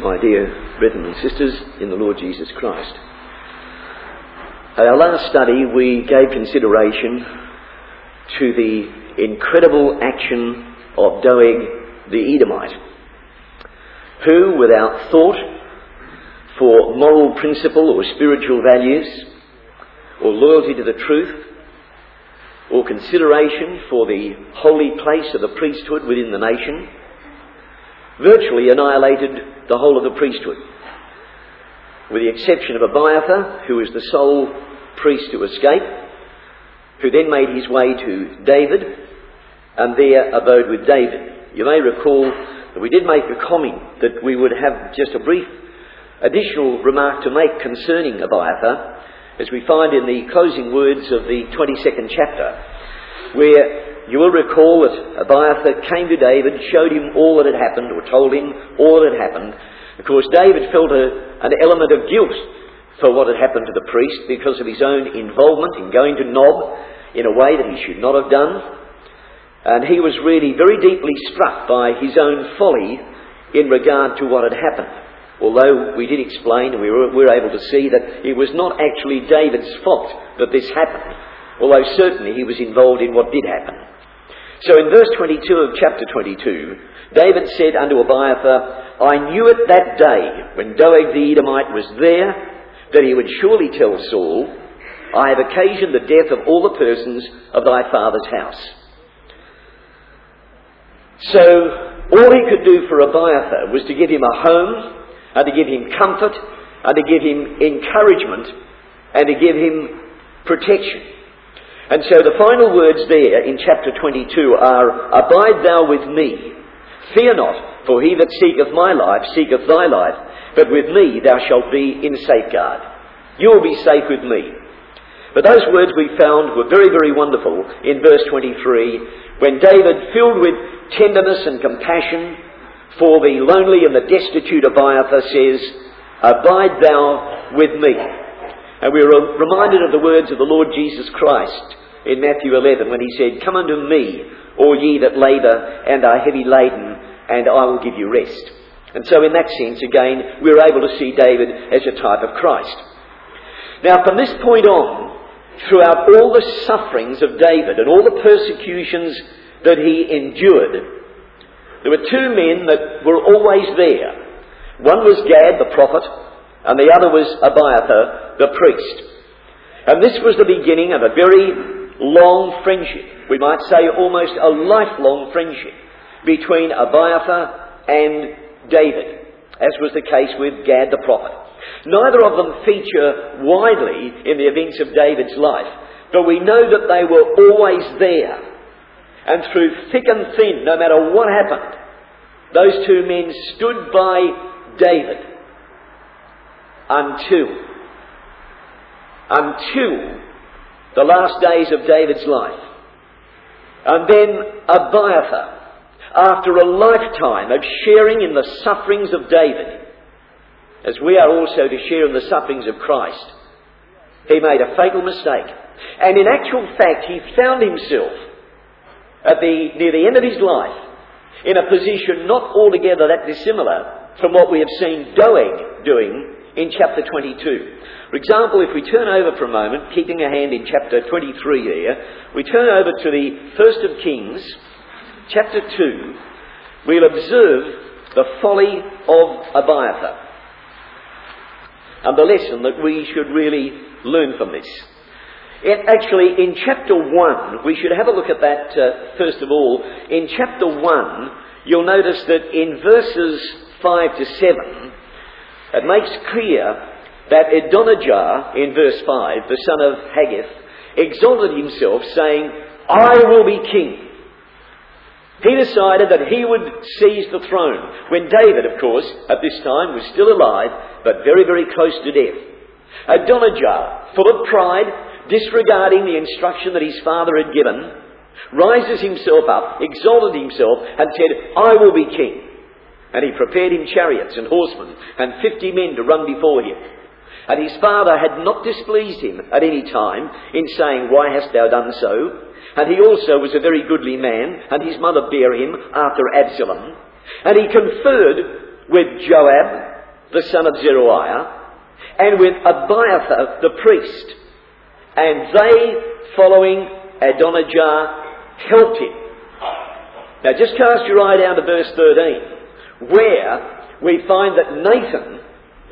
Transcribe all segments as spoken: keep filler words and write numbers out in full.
My dear brethren and sisters in the Lord Jesus Christ. At our last study we gave consideration to the incredible action of Doeg the Edomite, who without thought for moral principle or spiritual values or loyalty to the truth or consideration for the holy place of the priesthood within the nation virtually annihilated the whole of the priesthood, with the exception of Abiathar, who was the sole priest to escape, who then made his way to David and there abode with David. You may recall that we did make a comment that we would have just a brief additional remark to make concerning Abiathar, as we find in the closing words of the twenty-second chapter, where you will recall that Abiathar came to David, showed him all that had happened, or told him all that had happened. Of course, David felt a, an element of guilt for what had happened to the priest because of his own involvement in going to Nob in a way that he should not have done. And he was really very deeply struck by his own folly in regard to what had happened. Although we did explain, and we were, we were able to see that it was not actually David's fault that this happened, although certainly he was involved in what did happen. So in verse twenty-two of chapter twenty-two, David said unto Abiathar, I knew it that day when Doeg the Edomite was there, that he would surely tell Saul, I have occasioned the death of all the persons of thy father's house. So all he could do for Abiathar was to give him a home, and to give him comfort, and to give him encouragement, and to give him protection. And so the final words there in chapter twenty-two are, Abide thou with me, fear not, for he that seeketh my life seeketh thy life, but with me thou shalt be in safeguard. You will be safe with me. But those words we found were very, very wonderful in verse twenty-three, when David, filled with tenderness and compassion for the lonely and the destitute Abiathar, says, Abide thou with me. And we were reminded of the words of the Lord Jesus Christ in Matthew eleven when he said, Come unto me, all ye that labour and are heavy laden, and I will give you rest. And so in that sense, again, we were able to see David as a type of Christ. Now from this point on, throughout all the sufferings of David and all the persecutions that he endured, there were two men that were always there. One was Gad, the prophet, and the other was Abiathar, the priest. And this was the beginning of a very long friendship, we might say almost a lifelong friendship, between Abiathar and David, as was the case with Gad the prophet. Neither of them feature widely in the events of David's life, but we know that they were always there. And through thick and thin, no matter what happened, those two men stood by David. Until, until the last days of David's life. And then Abiathar, after a lifetime of sharing in the sufferings of David, as we are also to share in the sufferings of Christ, he made a fatal mistake. And in actual fact, he found himself at the, near the end of his life in a position not altogether that dissimilar from what we have seen Doeg doing in chapter twenty-two. For example, if we turn over for a moment, keeping a hand in chapter twenty-three here, we turn over to the First of Kings, chapter two, we'll observe the folly of Abiathar and the lesson that we should really learn from this. It actually, in chapter one, we should have a look at that uh, first of all. In chapter one, you'll notice that in verses five to seven, it makes clear that Adonijah, in verse five, the son of Haggith, exalted himself, saying, I will be king. He decided that he would seize the throne, when David, of course, at this time was still alive, but very, very close to death. Adonijah, full of pride, disregarding the instruction that his father had given, rises himself up, exalted himself, and said, I will be king. And he prepared him chariots and horsemen and fifty men to run before him. And his father had not displeased him at any time in saying, Why hast thou done so? And he also was a very goodly man, and his mother bare him after Absalom. And he conferred with Joab, the son of Zeruiah, and with Abiathar, the priest. And they, following Adonijah, helped him. Now just cast your eye down to verse thirteen, where we find that Nathan,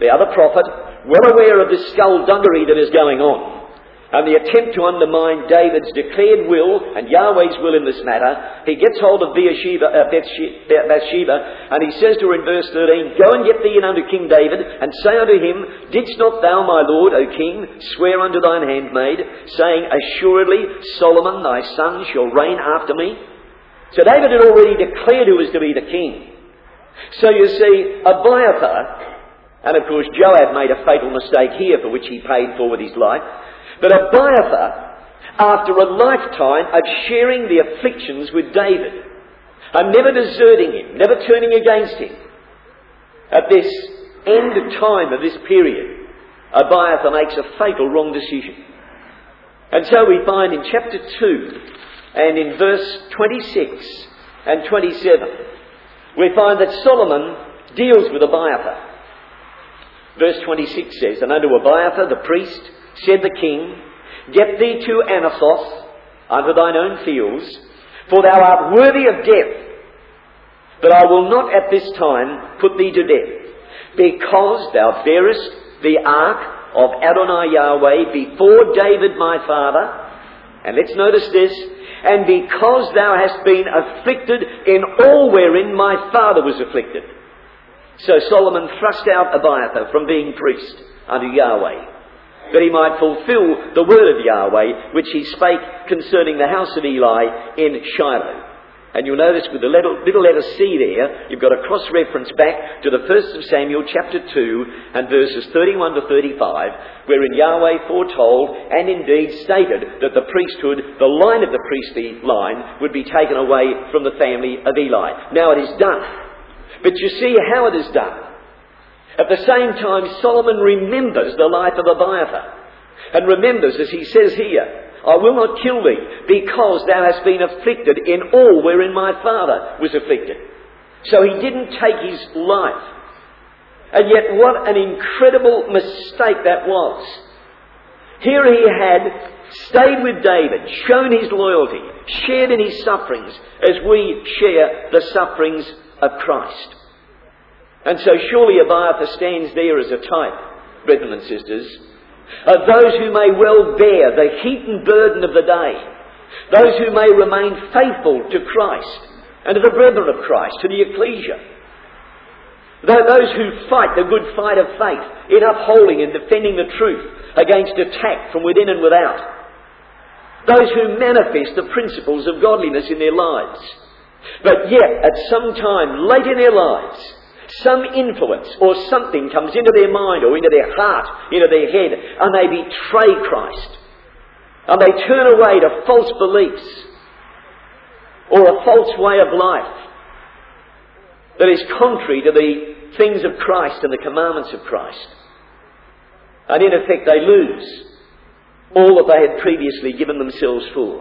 the other prophet, well aware of this skullduggery that is going on, and the attempt to undermine David's declared will and Yahweh's will in this matter, he gets hold of Beersheba, uh, Bathsheba, and he says to her in verse thirteen, "Go and get thee in unto King David, and say unto him, Didst not thou, my lord, O king, swear unto thine handmaid, saying, Assuredly Solomon thy son shall reign after me?" So David had already declared who was to be the king. So you see, Abiathar, and of course Joab made a fatal mistake here for which he paid for with his life, but Abiathar, after a lifetime of sharing the afflictions with David, and never deserting him, never turning against him, at this end time of this period, Abiathar makes a fatal wrong decision. And so we find in chapter two, and in verse twenty-six and twenty-seven, we find that Solomon deals with Abiathar. Verse twenty-six says, "And unto Abiathar the priest said the king, Get thee to Anathoth, unto thine own fields, for thou art worthy of death. But I will not at this time put thee to death, because thou bearest the ark of Adonai Yahweh before David my father." And let's notice this. "And because thou hast been afflicted in all wherein my father was afflicted." So Solomon thrust out Abiathar from being priest unto Yahweh, that he might fulfill the word of Yahweh, which he spake concerning the house of Eli in Shiloh. And you'll notice with the little, little letter C there, you've got a cross-reference back to the first of Samuel chapter two and verses thirty-one to thirty-five, wherein Yahweh foretold and indeed stated that the priesthood, the line of the priestly line, would be taken away from the family of Eli. Now it is done. But you see how it is done. At the same time, Solomon remembers the life of Abiathar, and remembers, as he says here, "I will not kill thee, because thou hast been afflicted in all wherein my father was afflicted." So he didn't take his life. And yet what an incredible mistake that was. Here he had stayed with David, shown his loyalty, shared in his sufferings, as we share the sufferings of Christ. And so surely Abiathar stands there as a type, brethren and sisters, of those who may well bear the heat and burden of the day, those who may remain faithful to Christ and to the brethren of Christ, to the Ecclesia, those who fight the good fight of faith in upholding and defending the truth against attack from within and without, those who manifest the principles of godliness in their lives, but yet at some time late in their lives, some influence or something comes into their mind or into their heart, into their head, and they betray Christ. And they turn away to false beliefs or a false way of life that is contrary to the things of Christ and the commandments of Christ. And in effect, they lose all that they had previously given themselves for.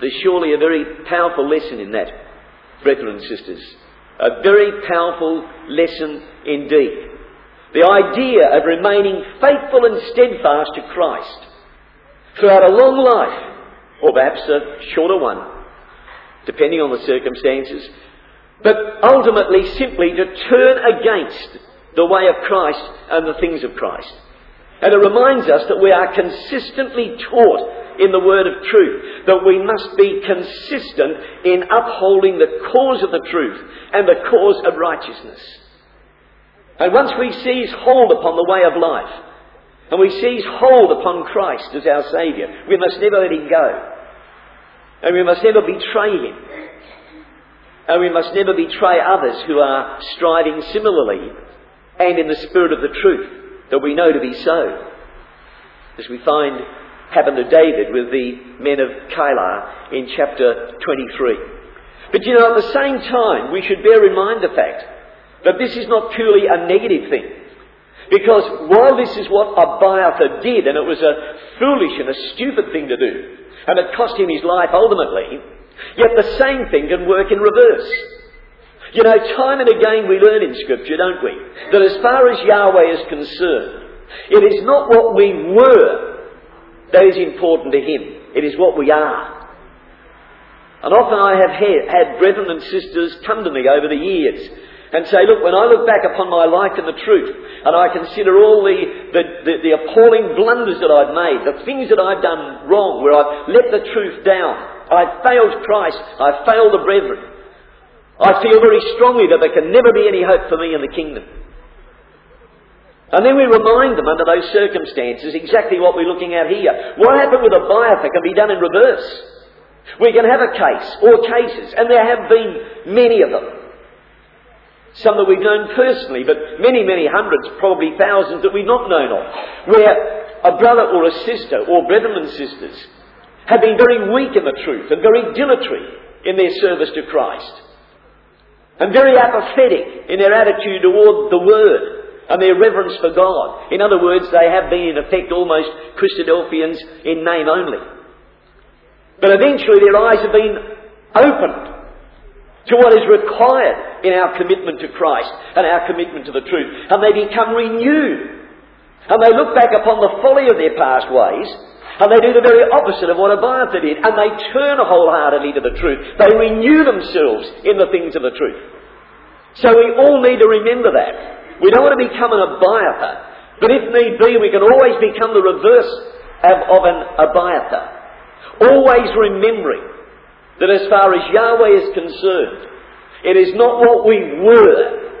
There's surely a very powerful lesson in that, brethren and sisters. A very powerful lesson indeed. The idea of remaining faithful and steadfast to Christ throughout a long life, or perhaps a shorter one, depending on the circumstances, but ultimately simply to turn against the way of Christ and the things of Christ. And it reminds us that we are consistently taught in the word of truth, that we must be consistent in upholding the cause of the truth and the cause of righteousness. And once we seize hold upon the way of life, and we seize hold upon Christ as our Saviour, we must never let him go. And we must never betray him. And we must never betray others who are striving similarly and in the spirit of the truth that we know to be so, as we find happened to David with the men of Keilah in chapter twenty-three. But you know, at the same time, we should bear in mind the fact that this is not purely a negative thing, because while this is what Abiathar did, and it was a foolish and a stupid thing to do, and it cost him his life ultimately, yet the same thing can work in reverse. You know, time and again we learn in Scripture, don't we, that as far as Yahweh is concerned, it is not what we were that is important to Him. It is what we are. And often I have had brethren and sisters come to me over the years and say, look, when I look back upon my life and the truth, and I consider all the, the, the, the appalling blunders that I've made, the things that I've done wrong, where I've let the truth down, I've failed Christ, I've failed the brethren, I feel very strongly that there can never be any hope for me in the kingdom. And then we remind them under those circumstances exactly what we're looking at here. What happened with Abiathar can be done in reverse. We can have a case, or cases, and there have been many of them. Some that we've known personally, but many, many hundreds, probably thousands that we've not known of, where a brother or a sister, or brethren and sisters, have been very weak in the truth and very dilatory in their service to Christ, and very apathetic in their attitude toward the Word and their reverence for God. In other words, they have been, in effect, almost Christadelphians in name only. But eventually their eyes have been opened to what is required in our commitment to Christ and our commitment to the truth. And they become renewed. And they look back upon the folly of their past ways, and they do the very opposite of what Abiathar did, and they turn wholeheartedly to the truth. They renew themselves in the things of the truth. So we all need to remember that. We don't want to become an Abiathar, but if need be, we can always become the reverse of, of an Abiathar. Always remembering that as far as Yahweh is concerned, it is not what we were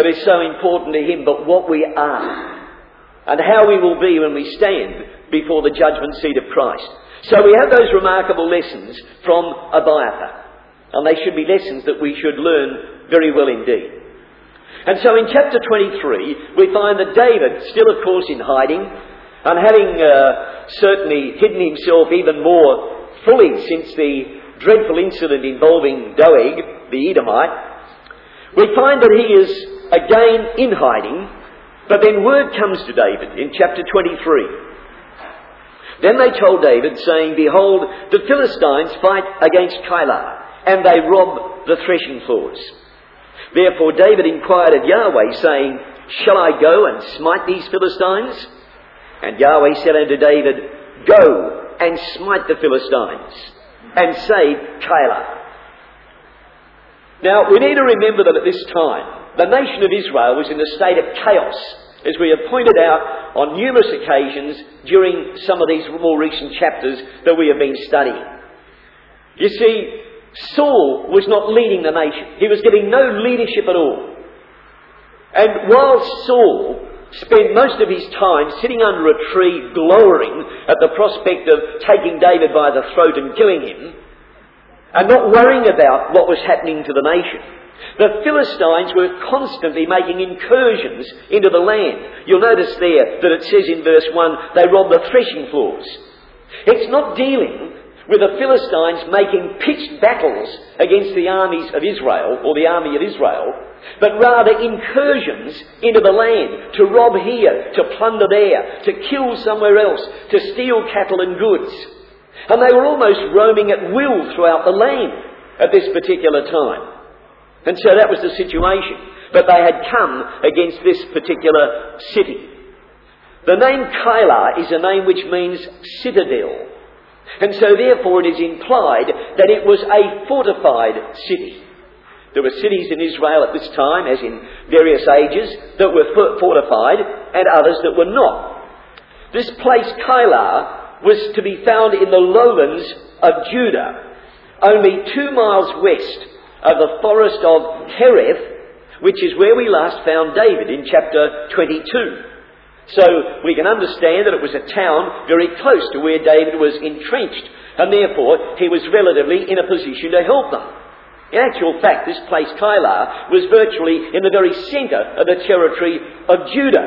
that is so important to Him, but what we are, and how we will be when we stand before the judgment seat of Christ. So we have those remarkable lessons from Abiathar, and they should be lessons that we should learn very well indeed. And so in chapter twenty-three, we find that David, still of course in hiding, and having uh, certainly hidden himself even more fully since the dreadful incident involving Doeg the Edomite, we find that he is again in hiding, but then word comes to David in chapter twenty-three. Then they told David, saying, behold, the Philistines fight against Keilah, and they rob the threshing floors. Therefore David inquired of Yahweh, saying, shall I go and smite these Philistines? And Yahweh said unto David, go and smite the Philistines, and save Keilah. Now, we need to remember that at this time, the nation of Israel was in a state of chaos, as we have pointed out on numerous occasions during some of these more recent chapters that we have been studying. You see, Saul was not leading the nation. He was getting no leadership at all. And while Saul spent most of his time sitting under a tree glowering at the prospect of taking David by the throat and killing him, and not worrying about what was happening to the nation, the Philistines were constantly making incursions into the land. You'll notice there that it says in verse one, they robbed the threshing floors. It's not dealing with the Philistines making pitched battles against the armies of Israel, or the army of Israel, but rather incursions into the land, to rob here, to plunder there, to kill somewhere else, to steal cattle and goods. And they were almost roaming at will throughout the land at this particular time. And so that was the situation. But they had come against this particular city. The name Keilah is a name which means citadel. And so therefore it is implied that it was a fortified city. There were cities in Israel at this time, as in various ages, that were fortified and others that were not. This place, Keilah, was to be found in the lowlands of Judah, only two miles west of the forest of Hereth, which is where we last found David in chapter twenty-two. So we can understand that it was a town very close to where David was entrenched, and therefore he was relatively in a position to help them. In actual fact, this place Keilah was virtually in the very centre of the territory of Judah.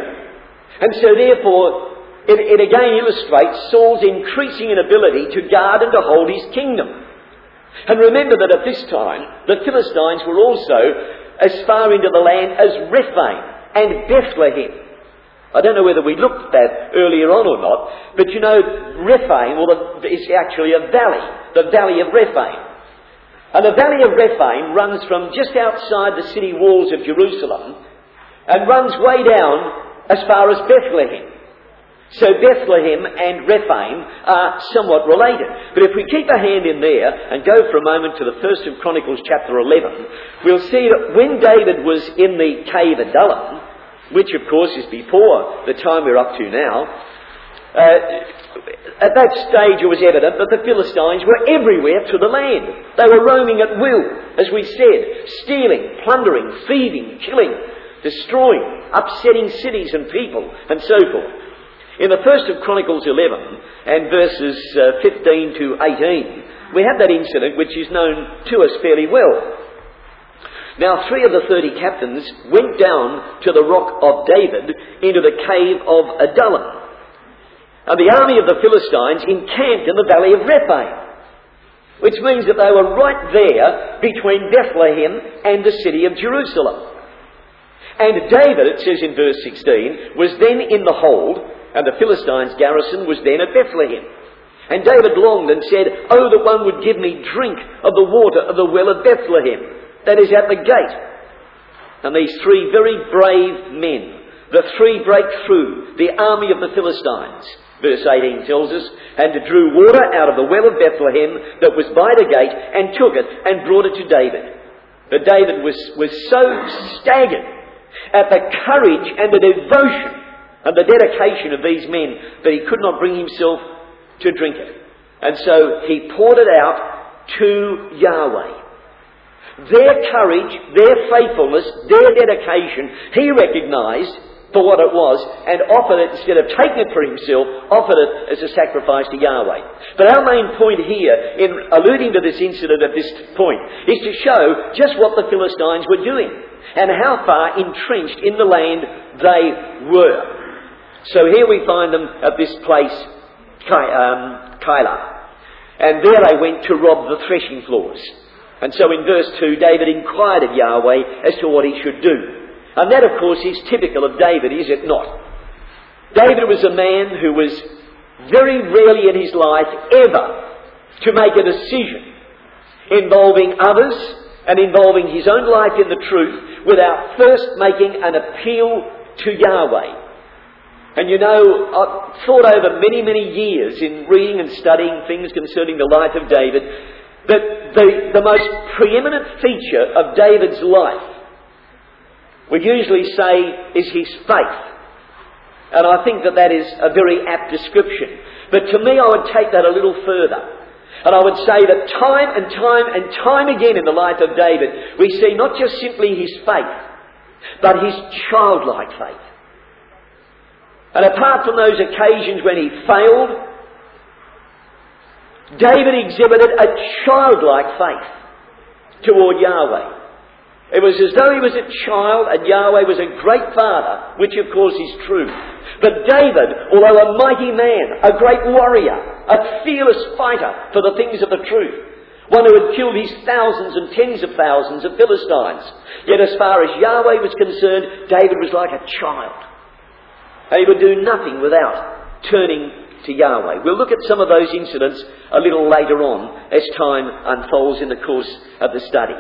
And so therefore it, it again illustrates Saul's increasing inability to guard and to hold his kingdom. And remember that at this time the Philistines were also as far into the land as Rephaim and Bethlehem. I don't know whether we looked at that earlier on or not, but you know, Rephaim well, is actually a valley, the valley of Rephaim. And the valley of Rephaim runs from just outside the city walls of Jerusalem and runs way down as far as Bethlehem. So Bethlehem and Rephaim are somewhat related. But if we keep a hand in there and go for a moment to the First of Chronicles chapter eleven, we'll see that when David was in the cave Adullam, which of course is before the time we're up to now, uh, at that stage it was evident that the Philistines were everywhere to the land. They were roaming at will, as we said, stealing, plundering, thieving, killing, destroying, upsetting cities and people, and so forth. In the First of Chronicles eleven and verses uh, fifteen to eighteen, we have that incident which is known to us fairly well. Now, three of the thirty captains went down to the rock of David into the cave of Adullam. And the army of the Philistines encamped in the valley of Rephaim, which means that they were right there between Bethlehem and the city of Jerusalem. And David, it says in verse sixteen, was then in the hold. And the Philistines' garrison was then at Bethlehem. And David longed and said, "Oh, that one would give me drink of the water of the well of Bethlehem, that is at the gate." And these three very brave men, the three break through the army of the Philistines, verse eighteen tells us, and drew water out of the well of Bethlehem that was by the gate, and took it and brought it to David. But David was, was so staggered at the courage and the devotion and the dedication of these men, that he could not bring himself to drink it. And so he poured it out to Yahweh. Their courage, their faithfulness, their dedication, he recognised for what it was, and offered it, instead of taking it for himself, offered it as a sacrifice to Yahweh. But our main point here, in alluding to this incident at this point, is to show just what the Philistines were doing, and how far entrenched in the land they were. So here we find them at this place, Keilah. And there they went to rob the threshing floors. And so in verse two, David inquired of Yahweh as to what he should do. And that, of course, is typical of David, is it not? David was a man who was very rarely in his life ever to make a decision involving others and involving his own life in the truth without first making an appeal to Yahweh. And you know, I've thought over many, many years in reading and studying things concerning the life of David, that the, the most preeminent feature of David's life, we usually say, is his faith. And I think that that is a very apt description. But to me, I would take that a little further. And I would say that time and time and time again in the life of David, we see not just simply his faith, but his childlike faith. And apart from those occasions when he failed, David exhibited a childlike faith toward Yahweh. It was as though he was a child and Yahweh was a great father, which of course is true. But David, although a mighty man, a great warrior, a fearless fighter for the things of the truth, one who had killed his thousands and tens of thousands of Philistines, yet as far as Yahweh was concerned, David was like a child. And he would do nothing without turning to Yahweh. We'll look at some of those incidents a little later on as time unfolds in the course of the study.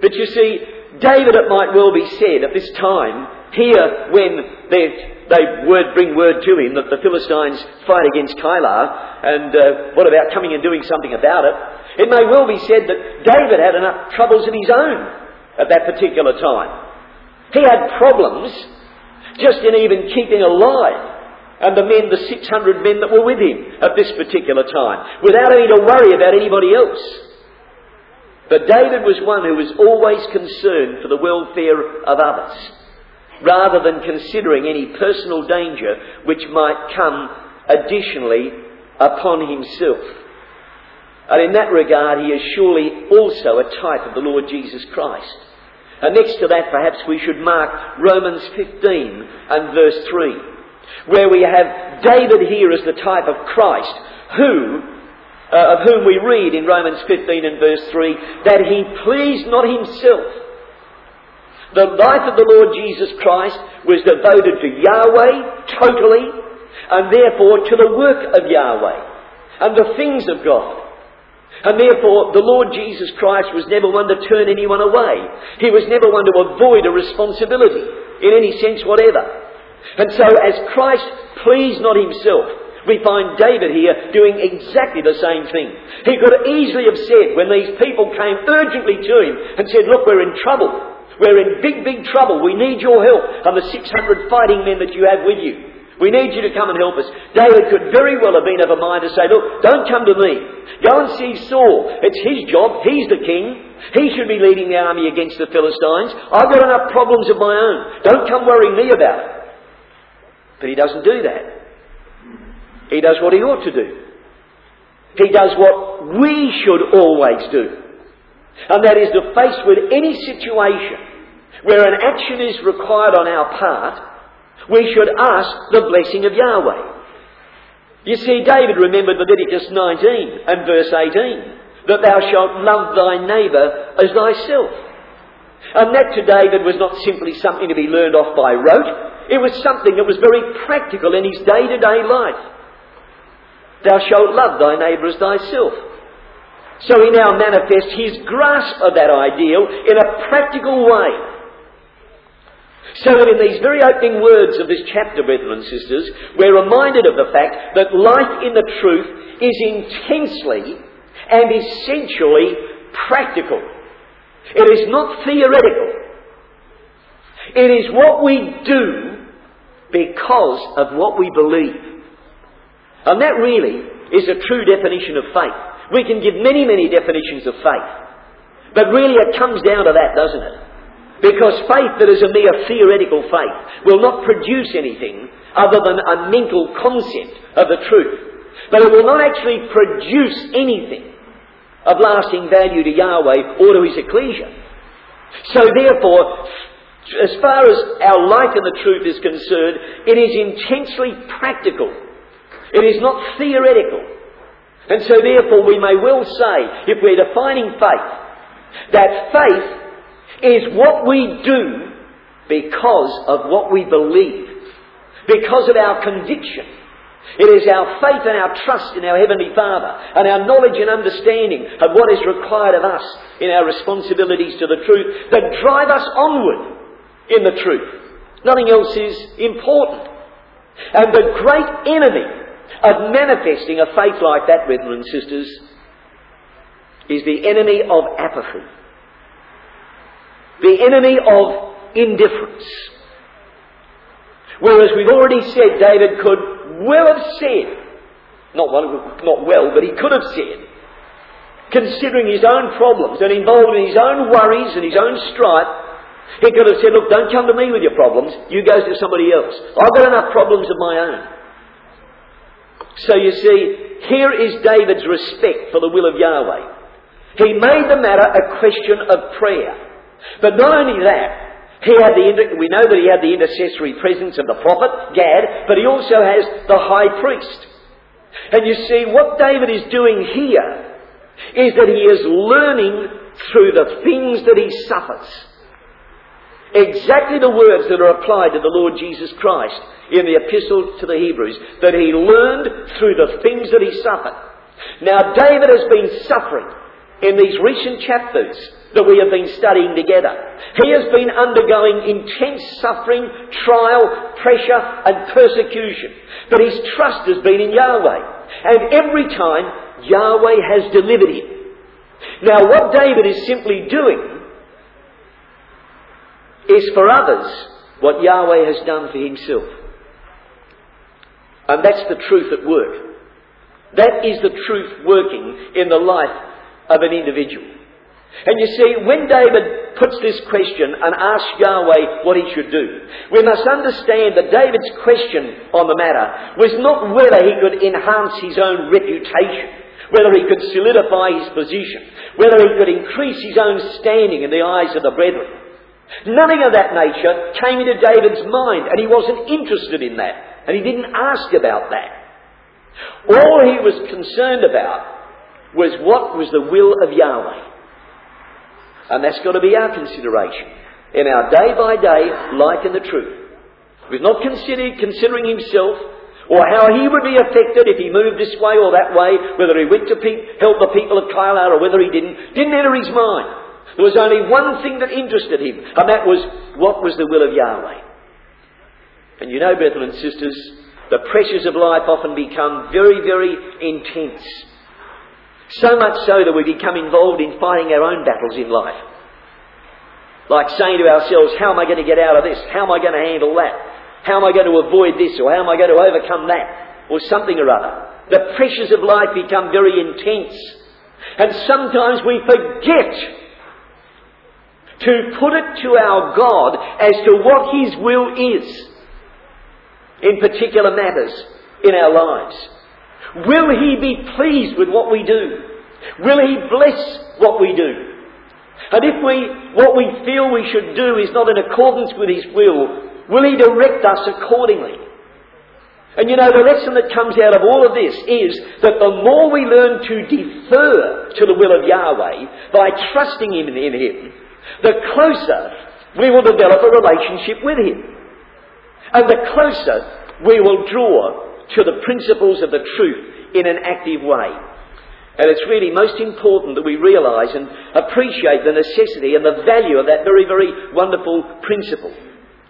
But you see, David, it might well be said at this time, here when they, they word, bring word to him that the Philistines fight against Keilah, and uh, what about coming and doing something about it? It may well be said that David had enough troubles of his own at that particular time. He had problems just in even keeping alive and the men, the six hundred men that were with him at this particular time, without having to worry about anybody else. But David was one who was always concerned for the welfare of others, rather than considering any personal danger which might come additionally upon himself. And in that regard, he is surely also a type of the Lord Jesus Christ. And next to that, perhaps we should mark Romans fifteen and verse three, where we have David here as the type of Christ, who, uh, of whom we read in Romans fifteen and verse three, that he pleased not himself. The life of the Lord Jesus Christ was devoted to Yahweh totally, and therefore to the work of Yahweh and the things of God. And therefore, the Lord Jesus Christ was never one to turn anyone away. He was never one to avoid a responsibility in any sense whatever. And so, as Christ pleased not himself, we find David here doing exactly the same thing. He could easily have said, when these people came urgently to him and said, look, we're in trouble. We're in big, big trouble. We need your help. And the six hundred fighting men that you have with you. We need you to come and help us. David could very well have been of a mind to say, look, don't come to me. Go and see Saul. It's his job. He's the king. He should be leading the army against the Philistines. I've got enough problems of my own. Don't come worrying me about it. But he doesn't do that. He does what he ought to do. He does what we should always do. And that is to face with any situation where an action is required on our part, we should ask the blessing of Yahweh. You see, David remembered Leviticus nineteen and verse eighteen, that thou shalt love thy neighbour as thyself. And that to David was not simply something to be learned off by rote, it was something that was very practical in his day-to-day life. Thou shalt love thy neighbour as thyself. So he now manifests his grasp of that ideal in a practical way. So that in these very opening words of this chapter, brethren and sisters, we're reminded of the fact that life in the truth is intensely and essentially practical. It is not theoretical. It is what we do because of what we believe. And that really is a true definition of faith. We can give many, many definitions of faith. But really it comes down to that, doesn't it? Because faith that is a mere theoretical faith will not produce anything other than a mental concept of the truth. But it will not actually produce anything of lasting value to Yahweh or to his Ecclesia. So therefore, as far as our life in the truth is concerned, it is intensely practical. It is not theoretical. And so therefore we may well say, if we're defining faith, that faith is what we do because of what we believe, because of our conviction. It is our faith and our trust in our Heavenly Father and our knowledge and understanding of what is required of us in our responsibilities to the truth that drive us onward in the truth. Nothing else is important. And the great enemy of manifesting a faith like that, brethren and sisters, is the enemy of apathy. The enemy of indifference. Whereas we've already said, David could well have said, not well, not well, but he could have said, considering his own problems and involved in his own worries and his own strife, he could have said, look, don't come to me with your problems, you go to somebody else. I've got enough problems of my own. So you see, here is David's respect for the will of Yahweh. He made the matter a question of prayer. But not only that, he had the inter- we know that he had the intercessory presence of the prophet, Gad, but he also has the high priest. And you see, what David is doing here is that he is learning through the things that he suffers. Exactly the words that are applied to the Lord Jesus Christ in the epistle to the Hebrews, that he learned through the things that he suffered. Now, David has been suffering in these recent chapters that we have been studying together. He has been undergoing intense suffering, trial, pressure and persecution. But his trust has been in Yahweh. And every time, Yahweh has delivered him. Now what David is simply doing is for others what Yahweh has done for himself. And that's the truth at work. That is the truth working in the life of an individual. And you see, when David puts this question and asks Yahweh what he should do, we must understand that David's question on the matter was not whether he could enhance his own reputation, whether he could solidify his position, whether he could increase his own standing in the eyes of the brethren. Nothing of that nature came into David's mind, and he wasn't interested in that, and he didn't ask about that. All he was concerned about was what was the will of Yahweh. And that's got to be our consideration in our day-by-day life in the truth. He was not considered considering himself, or how he would be affected if he moved this way or that way, whether he went to pe- help the people of Keilah or whether he didn't, didn't enter his mind. There was only one thing that interested him, and that was, what was the will of Yahweh? And you know, brethren and sisters, the pressures of life often become very, very intense. So much so that we become involved in fighting our own battles in life. Like saying to ourselves, how am I going to get out of this? How am I going to handle that? How am I going to avoid this? Or how am I going to overcome that? Or something or other. The pressures of life become very intense. And sometimes we forget to put it to our God as to what His will is in particular matters in our lives. Will He be pleased with what we do? Will He bless what we do? And if we, what we feel we should do is not in accordance with His will, will He direct us accordingly? And you know, the lesson that comes out of all of this is that the more we learn to defer to the will of Yahweh by trusting Him in Him, the closer we will develop a relationship with Him. And the closer we will draw to the principles of the truth in an active way. And it's really most important that we realise and appreciate the necessity and the value of that very, very wonderful principle.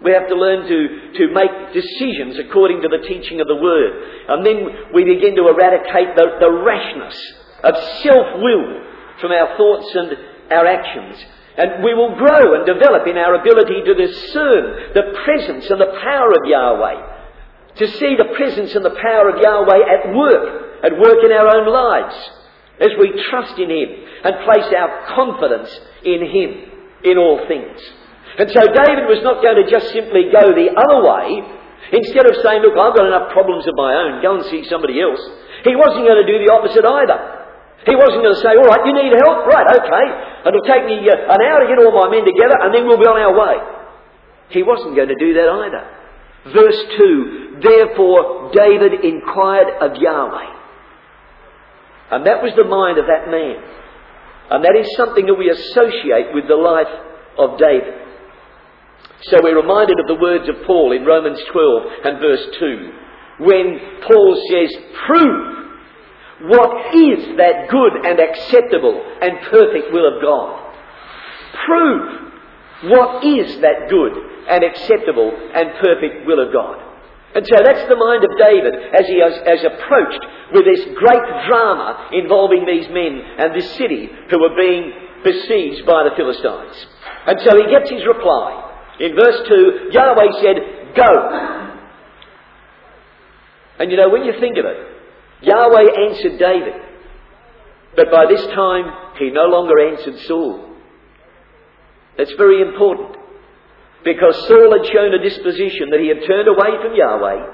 We have to learn to, to make decisions according to the teaching of the Word. And then we begin to eradicate the, the rashness of self-will from our thoughts and our actions. And we will grow and develop in our ability to discern the presence and the power of Yahweh. To see the presence and the power of Yahweh at work, at work in our own lives, as we trust in Him and place our confidence in Him in all things. And so David was not going to just simply go the other way. Instead of saying, look, I've got enough problems of my own, go and see somebody else. He wasn't going to do the opposite either. He wasn't going to say, all right, you need help? Right, okay. It'll take me uh, an hour to get all my men together and then we'll be on our way. He wasn't going to do that either. Verse two, therefore David inquired of Yahweh. And that was the mind of that man. And that is something that we associate with the life of David. So we're reminded of the words of Paul in Romans twelve and verse two, when Paul says, prove what is that good and acceptable and perfect will of God. Prove what is that good and acceptable and perfect will of God. And so that's the mind of David as he has, has approached with this great drama involving these men and this city who were being besieged by the Philistines. And so he gets his reply. In verse two, Yahweh said, go. And you know, when you think of it, Yahweh answered David, but by this time he no longer answered Saul. That's very important, because Saul had shown a disposition that he had turned away from Yahweh.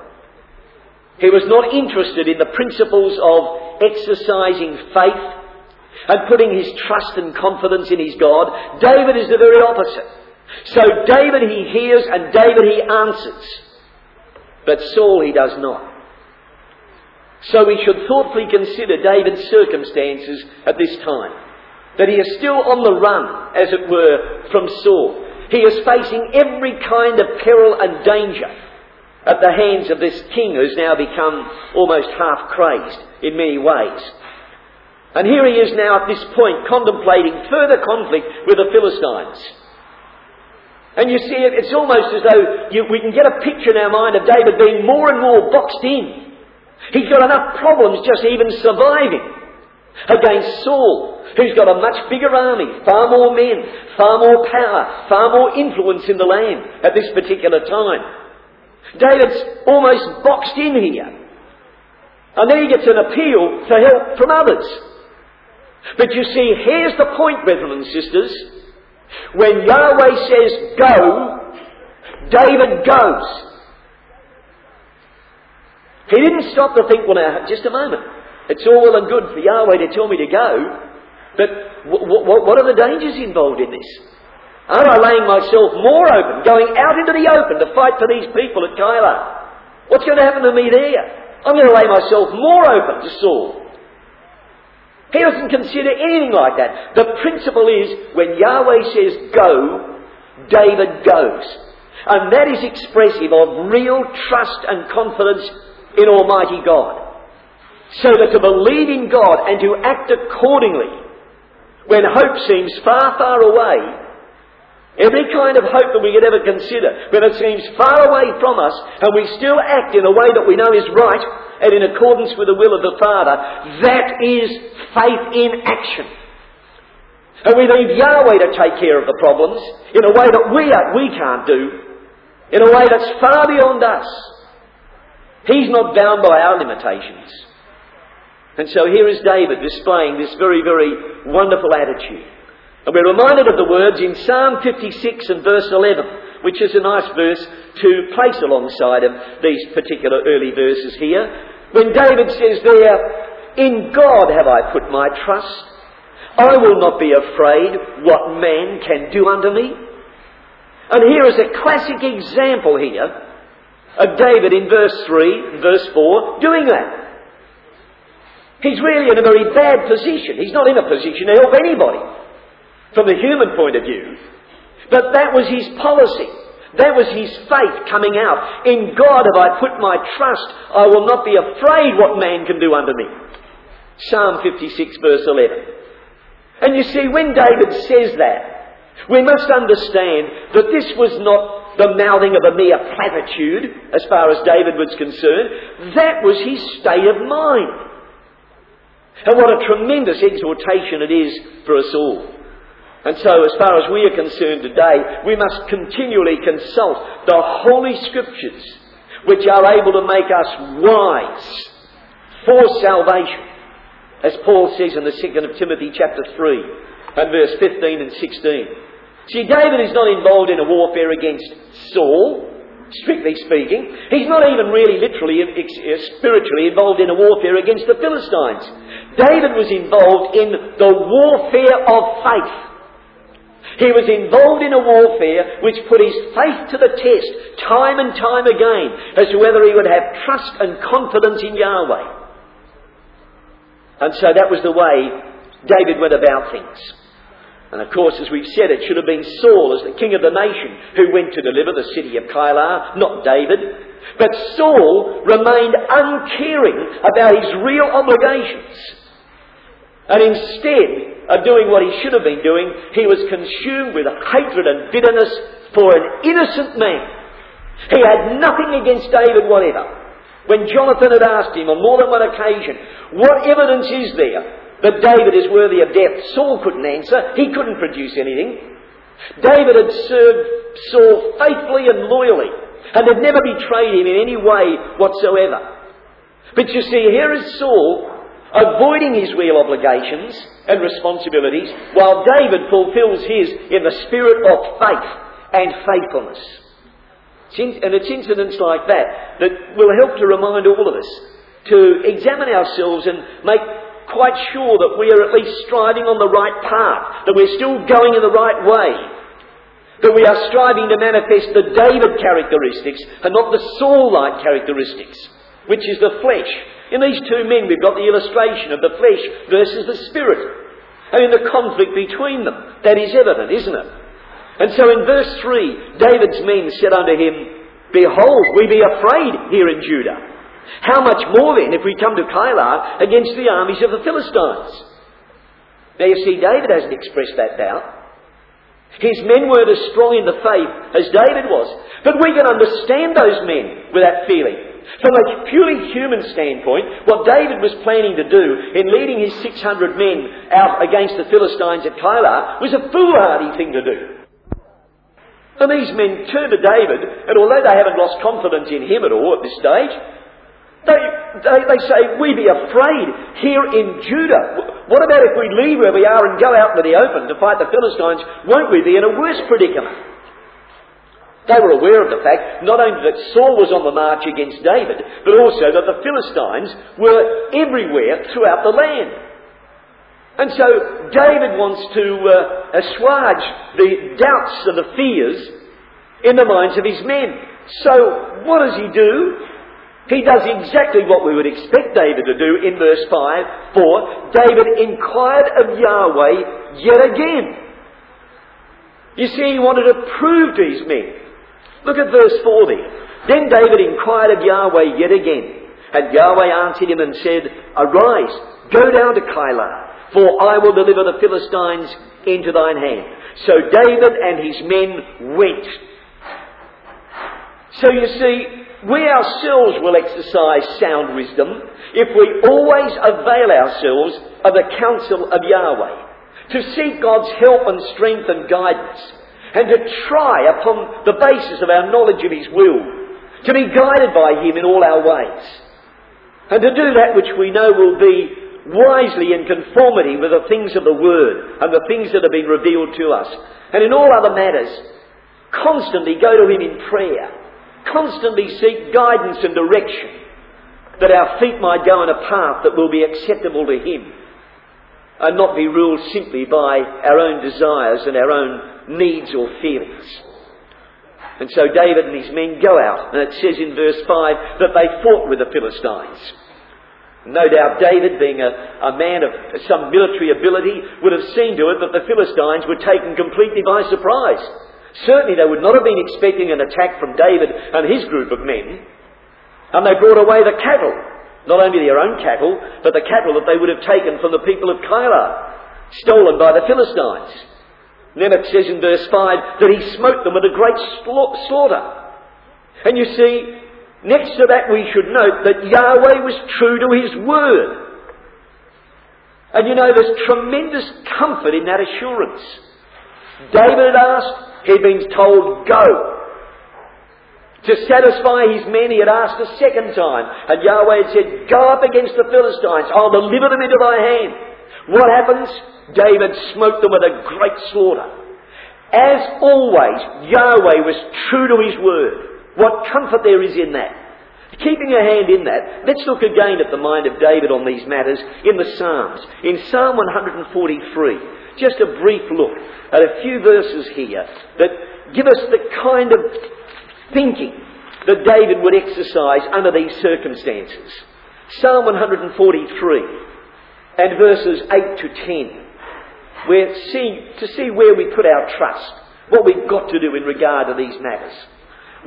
He was not interested in the principles of exercising faith and putting his trust and confidence in his God. David is the very opposite. So David he hears and David he answers, but Saul he does not. So we should thoughtfully consider David's circumstances at this time. That he is still on the run, as it were, from Saul. He is facing every kind of peril and danger at the hands of this king who's now become almost half-crazed in many ways. And here he is now at this point contemplating further conflict with the Philistines. And you see, it's almost as though you, we can get a picture in our mind of David being more and more boxed in. He's got enough problems just even surviving against Saul, who's got a much bigger army, far more men, far more power, far more influence in the land at this particular time. David's almost boxed in here. And then he gets an appeal for help from others. But you see, here's the point, brethren and sisters. When Yahweh says, go, David goes. He didn't stop to think, well, now, just a moment. It's all well and good for Yahweh to tell me to go, but w- w- what are the dangers involved in this? Am I laying myself more open, going out into the open to fight for these people at Keilah? What's going to happen to me there? I'm going to lay myself more open to Saul. He doesn't consider anything like that. The principle is, when Yahweh says go, David goes. And that is expressive of real trust and confidence in Almighty God. So that to believe in God and to act accordingly, when hope seems far, far away, every kind of hope that we could ever consider, when it seems far away from us, and we still act in a way that we know is right and in accordance with the will of the Father, that is faith in action. And we leave Yahweh to take care of the problems in a way that we are, we can't do, in a way that's far beyond us. He's not bound by our limitations. And so here is David displaying this very, very wonderful attitude. And we're reminded of the words in Psalm fifty-six and verse eleven, which is a nice verse to place alongside of these particular early verses here. When David says there, "In God have I put my trust. I will not be afraid what man can do unto me." And here is a classic example here of David in verse three and verse four doing that. He's really in a very bad position. He's not in a position to help anybody from the human point of view. But that was his policy. That was his faith coming out. "In God have I put my trust. I will not be afraid what man can do unto me." Psalm fifty-six verse eleven. And you see, when David says that, we must understand that this was not the mouthing of a mere platitude as far as David was concerned. That was his state of mind. And what a tremendous exhortation it is for us all. And so, as far as we are concerned today, we must continually consult the Holy Scriptures, which are able to make us wise for salvation, as Paul says in the second of Timothy chapter three and verse fifteen and sixteen. See, David is not involved in a warfare against Saul, strictly speaking. He's not even really literally, spiritually involved in a warfare against the Philistines. David was involved in the warfare of faith. He was involved in a warfare which put his faith to the test time and time again as to whether he would have trust and confidence in Yahweh. And so that was the way David went about things. And of course, as we've said, it should have been Saul as the king of the nation who went to deliver the city of Keilah, not David. But Saul remained uncaring about his real obligations. And instead of doing what he should have been doing, he was consumed with hatred and bitterness for an innocent man. He had nothing against David whatever. When Jonathan had asked him on more than one occasion, "What evidence is there that David is worthy of death?" Saul couldn't answer. He couldn't produce anything. David had served Saul faithfully and loyally and had never betrayed him in any way whatsoever. But you see, here is Saul avoiding his real obligations and responsibilities while David fulfills his in the spirit of faith and faithfulness. And it's incidents like that that will help to remind all of us to examine ourselves and make quite sure that we are at least striving on the right path, that we're still going in the right way, that we are striving to manifest the David characteristics and not the Saul-like characteristics, which is the flesh. In these two men we've got the illustration of the flesh versus the spirit, and in the conflict between them. That is evident, isn't it? And so in verse three, David's men said unto him, "Behold, we be afraid here in Judah. How much more then if we come to Keilah against the armies of the Philistines?" Now you see, David hasn't expressed that doubt. His men weren't as strong in the faith as David was. But we can understand those men with that feeling. From a purely human standpoint, what David was planning to do in leading his six hundred men out against the Philistines at Keilah was a foolhardy thing to do. And these men turned to David, and although they haven't lost confidence in him at all at this stage, They, they, they say, "We be afraid here in Judah. What about if we leave where we are and go out into the open to fight the Philistines? Won't we be in a worse predicament?" They were aware of the fact not only that Saul was on the march against David, but also that the Philistines were everywhere throughout the land. And so David wants to uh, assuage the doubts and the fears in the minds of his men. So what does he do? He does exactly what we would expect David to do in verse five, for David inquired of Yahweh yet again. You see, he wanted to prove to his men. Look at verse four there. "Then David inquired of Yahweh yet again, And Yahweh answered him and said, Arise, go down to Keilah, for I will deliver the Philistines into thine hand. So David and his men went. So you see, we ourselves will exercise sound wisdom if we always avail ourselves of the counsel of Yahweh, to seek God's help and strength and guidance, and to try upon the basis of our knowledge of His will, to be guided by Him in all our ways, and to do that which we know will be wisely in conformity with the things of the Word and the things that have been revealed to us. And in all other matters, constantly go to Him in prayer, constantly seek guidance and direction, that our feet might go on a path that will be acceptable to Him, and not be ruled simply by our own desires and our own needs or feelings. And so David and his men go out, and it says in verse five that they fought with the Philistines. No doubt David, being a, a man of some military ability, would have seen to it that the Philistines were taken completely by surprise. Certainly they would not have been expecting an attack from David and his group of men. And they brought away the cattle. Not only their own cattle, but the cattle that they would have taken from the people of Keilah, stolen by the Philistines. And then it says in verse five that he smote them with a great slaughter. And you see, next to that we should note that Yahweh was true to His word. And you know, there's tremendous comfort in that assurance. David had asked, he'd been told, go. To satisfy his men, he had asked a second time. And Yahweh had said, Go up against the Philistines. I'll deliver them into thy hand. What happens? David smote them with a great slaughter. As always, Yahweh was true to His word. What comfort there is in that. Keeping a hand in that, let's look again at the mind of David on these matters in the Psalms. In Psalm one forty-three, just a brief look at a few verses here that give us the kind of thinking that David would exercise under these circumstances. Psalm one forty-three and verses eight to ten. We're seeing, to see where we put our trust, what we've got to do in regard to these matters.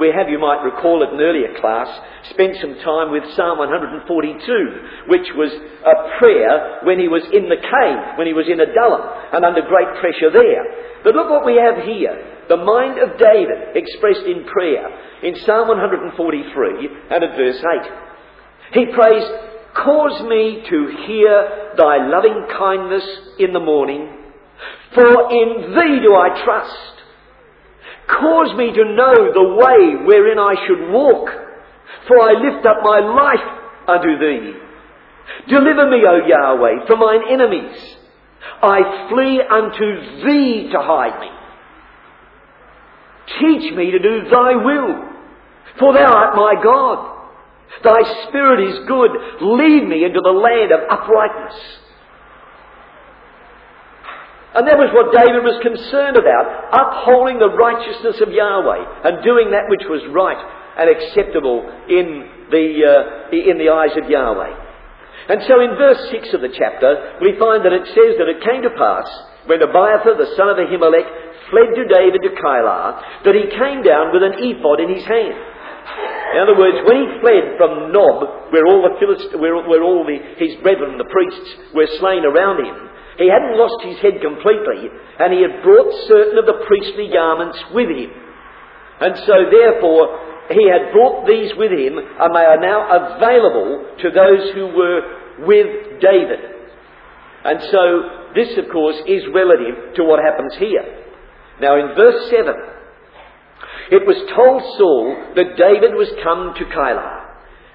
We have, you might recall at an earlier class, spent some time with Psalm one forty-two, which was a prayer when he was in the cave, when he was in Adullam, and under great pressure there. But look what we have here, the mind of David expressed in prayer, in Psalm one forty-three and at verse eight. He prays, Cause me to hear thy loving kindness in the morning, for in thee do I trust. Cause me to know the way wherein I should walk, for I lift up my life unto thee. Deliver me, O Yahweh, from mine enemies. I flee unto thee to hide me. Teach me to do thy will, for thou art my God. Thy spirit is good. Lead me into the land of uprightness. And that was what David was concerned about, upholding the righteousness of Yahweh and doing that which was right and acceptable in the, uh, in the eyes of Yahweh. And so in verse six of the chapter, we find that it says that it came to pass, when Abiathar, the son of Ahimelech, fled to David to Keilah, that he came down with an ephod in his hand. In other words, when he fled from Nob, where all, the Philist- where, where all the, his brethren, the priests, were slain around him, he hadn't lost his head completely, and he had brought certain of the priestly garments with him. And so, therefore, he had brought these with him, and they are now available to those who were with David. And so, this, of course, is relative to what happens here. Now, in verse seven, it was told Saul that David was come to Keilah.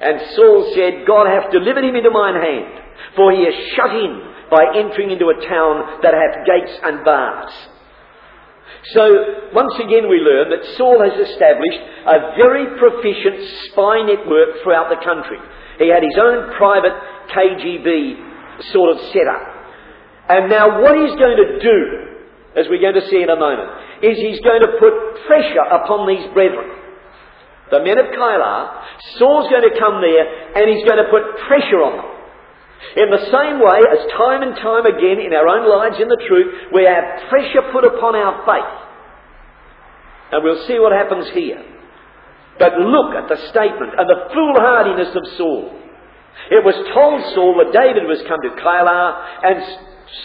And Saul said, God hath delivered him into mine hand, for he is shut in by entering into a town that hath gates and bars. So, once again we learn that Saul has established a very proficient spy network throughout the country. He had his own private K G B sort of setup. And now what he's going to do, as we're going to see in a moment, is he's going to put pressure upon these brethren. The men of Keilah, Saul's going to come there and he's going to put pressure on them. In the same way as time and time again in our own lives in the truth, we have pressure put upon our faith. And we'll see what happens here. But look at the statement and the foolhardiness of Saul. It was told Saul that David was come to Keilah, and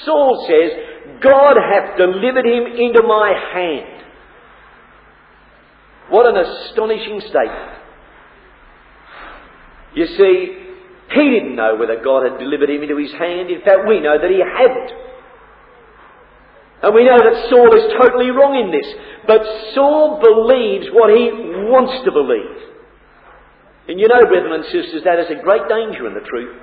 Saul says, God hath delivered him into my hand. What an astonishing statement. You see, he didn't know whether God had delivered him into his hand. In fact, we know that he hadn't. And we know that Saul is totally wrong in this. But Saul believes what he wants to believe. And you know, brethren and sisters, that is a great danger in the truth.